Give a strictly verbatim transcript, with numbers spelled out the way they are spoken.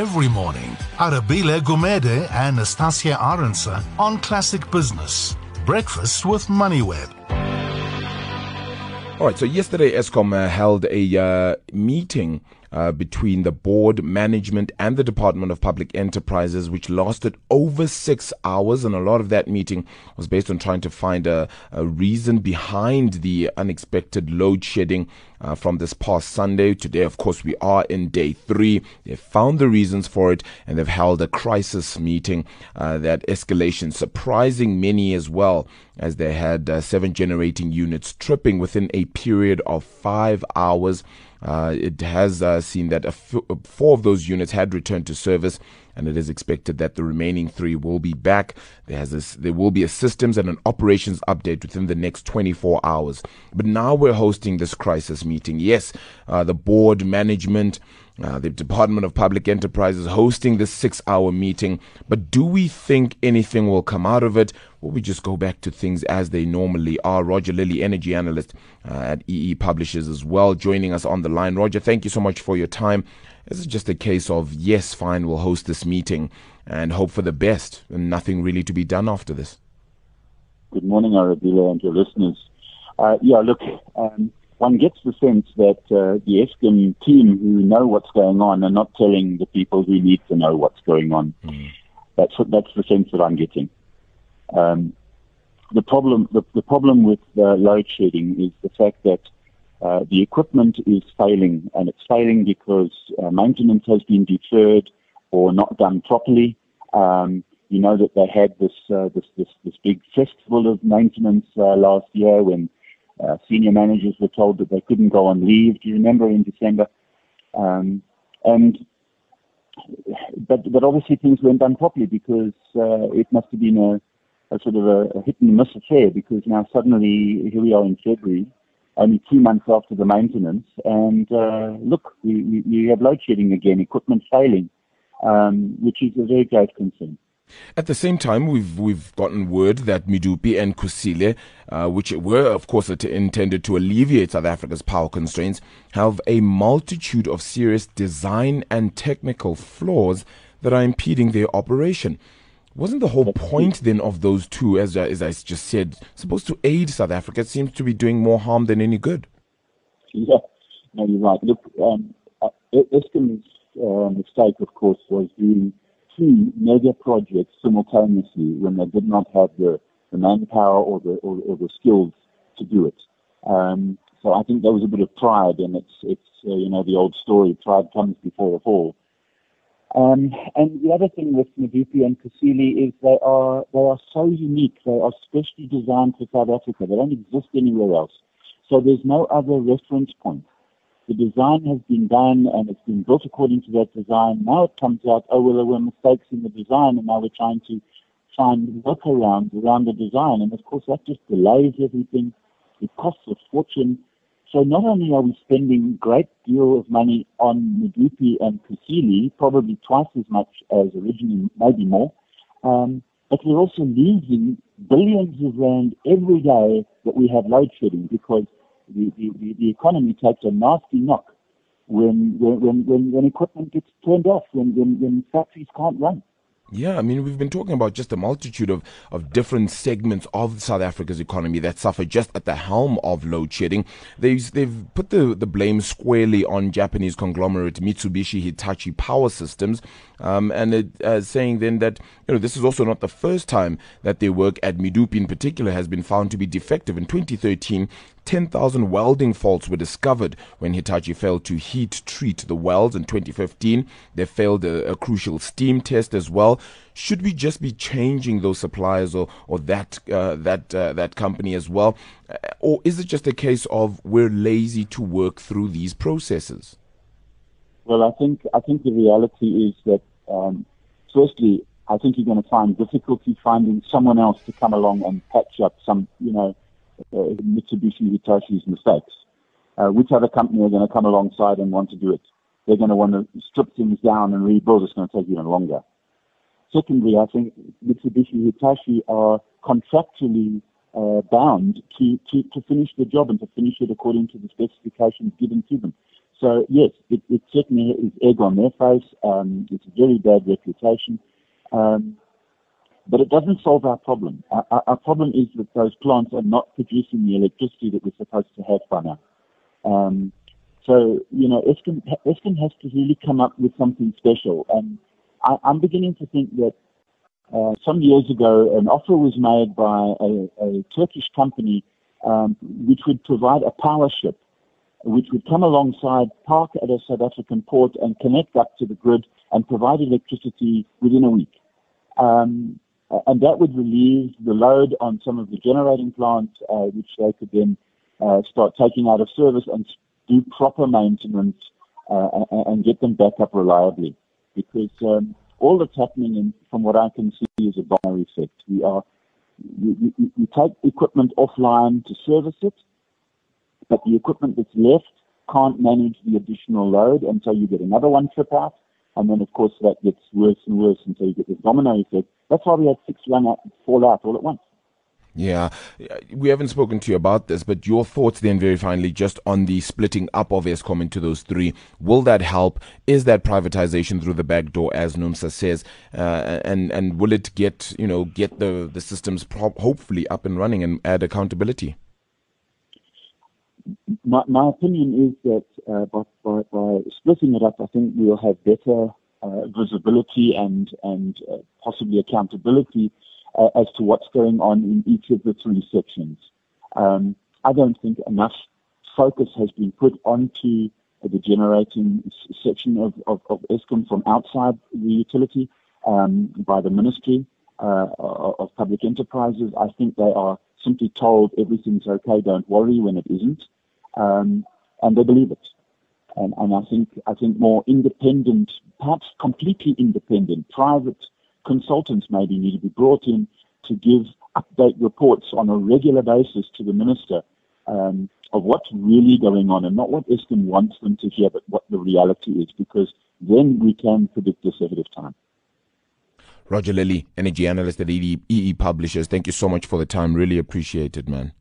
every morning, Arabile Gumede and Nastasia Aronsa on Classic Business Breakfast with Moneyweb. All right, so yesterday Eskom uh, held a uh, meeting uh, between the board, management and the Department of Public Enterprises, which lasted over six hours. And a lot of that meeting was based on trying to find a, a reason behind the unexpected load shedding uh, from this past Sunday. Today, of course, we are in day three. They've found the reasons for it and they've held a crisis meeting. Uh, that escalation surprising many as well, as they had uh, seven generating units tripping within a period of five hours. Uh, it has uh, seen that a f- four of those units had returned to service, and it is expected that the remaining three will be back. There has this, there will be a systems and an operations update within the next twenty-four hours. But now we're hosting this crisis meeting. Yes, uh, the board, management, Uh, the Department of Public Enterprises hosting this six-hour meeting. But do we think anything will come out of it? Will we just go back to things as they normally are? Roger Lilly, energy analyst uh, at E E Publishers as well, joining us on the line. Roger, thank you so much for your time. This is just a case of, yes, fine, we'll host this meeting and hope for the best, and nothing really to be done after this. Good morning, Arabila, and your listeners. Uh, yeah, look... Um One gets the sense that uh, the Eskom team who know what's going on are not telling the people who need to know what's going on. Mm. That's what, that's the sense that I'm getting. Um, the problem the, the problem with uh, load shedding is the fact that uh, the equipment is failing, and it's failing because uh, maintenance has been deferred or not done properly. Um, you know that they had this uh, this, this this big festival of maintenance uh, last year when. Uh, senior managers were told that they couldn't go on leave. Do you remember in December? Um, and but but obviously things weren't done properly, because uh, it must have been a, a sort of a, a hit and miss affair, because now suddenly here we are in February, only two months after the maintenance, and uh, look, we, we, we have load shedding again, equipment failing, um, which is a very grave concern. At the same time, we've we've gotten word that Medupi and Kusile, uh, which were, of course, at- intended to alleviate South Africa's power constraints, have a multitude of serious design and technical flaws that are impeding their operation. Wasn't the whole point then of those two, as, as I just said, supposed to aid South Africa? It seems to be doing more harm than any good. Yeah, no, you're right. Look, um, Eskom's uh, mistake, of course, was the two mega projects simultaneously when they did not have the, the manpower or the or, or the skills to do it. Um, so I think there was a bit of pride, and it's it's uh, you know the old story: pride comes before a fall. Um, and the other thing with Medupi and Kusile is they are they are so unique. They are specially designed for South Africa. They don't exist anywhere else. So there's no other reference point. The design has been done and it's been built according to that design. Now it comes out, oh, well, there were mistakes in the design, and now we're trying to find workarounds around the design. And, of course, that just delays everything. It costs a fortune. So not only are we spending a great deal of money on Medupi and Kusile, probably twice as much as originally, maybe more, um, but we're also losing billions of rand every day that we have load shedding, because The, the, the economy takes a nasty knock when when when, when equipment gets turned off, when, when, when factories can't run. Yeah, I mean, we've been talking about just a multitude of, of different segments of South Africa's economy that suffer just at the helm of load shedding. They've, they've put the, the blame squarely on Japanese conglomerate Mitsubishi Hitachi Power Systems, um, and it, uh, saying then that, you know, this is also not the first time that their work at Medupi in particular has been found to be defective. In twenty thirteen, ten thousand welding faults were discovered when Hitachi failed to heat treat the welds. In twenty fifteen, they failed a, a crucial steam test as well. Should we just be changing those suppliers or or that uh, that uh, that company as well, or is it just a case of we're lazy to work through these processes? Well, I think I think the reality is that um, firstly, I think you're going to find difficulty finding someone else to come along and patch up some, you know. Uh, Mitsubishi Hitachi's mistakes. Uh, which other company are going to come alongside and want to do it? They're going to want to strip things down and rebuild. It's going to take even longer. Secondly, I think Mitsubishi Hitachi are contractually uh, bound to, to, to finish the job and to finish it according to the specifications given to them. So, yes, it, it certainly is egg on their face. Um, it's a very bad reputation. Um, but it doesn't solve our problem. Our, our, our problem is that those plants are not producing the electricity that we're supposed to have by now. Um, so, you know, Eskom, Eskom has to really come up with something special. And I, I'm beginning to think that uh, some years ago an offer was made by a, a Turkish company um, which would provide a power ship, which would come alongside, park at a South African port and connect up to the grid and provide electricity within a week. Um, and that would relieve the load on some of the generating plants, uh, which they could then uh, start taking out of service and do proper maintenance uh, and get them back up reliably. Because um, all that's happening, in, from what I can see, is a binary effect. We are, you, you, you take equipment offline to service it, but the equipment that's left can't manage the additional load, and so you get another one trip out, and then, of course, that gets worse and worse, and so you get this domino effect. That's why we had six run out and fall out all at once. Yeah, we haven't spoken to you about this, but your thoughts then very finally just on the splitting up of Eskom into those three. Will that help? Is that privatization through the back door, as Noomsa says, uh, and and will it get you know get the the systems pro- hopefully up and running and add accountability? My, my opinion is that uh, by, by, by splitting it up, I think we'll have better uh, visibility and and uh, possibly accountability uh, as to what's going on in each of the three sections. Um, I don't think enough focus has been put onto the generating section of, of, of Eskom from outside the utility um, by the Ministry uh, of Public Enterprises. I think they are simply told everything's okay, don't worry, when it isn't, um, and they believe it. And, and I think I think more independent, perhaps completely independent, private consultants maybe need to be brought in to give update reports on a regular basis to the minister um, of what's really going on, and not what Eskom wants them to hear, but what the reality is, because then we can predict this ahead of time. Roger Lilly, energy analyst at E E Publishers. Thank you so much for the time. Really appreciate it, man.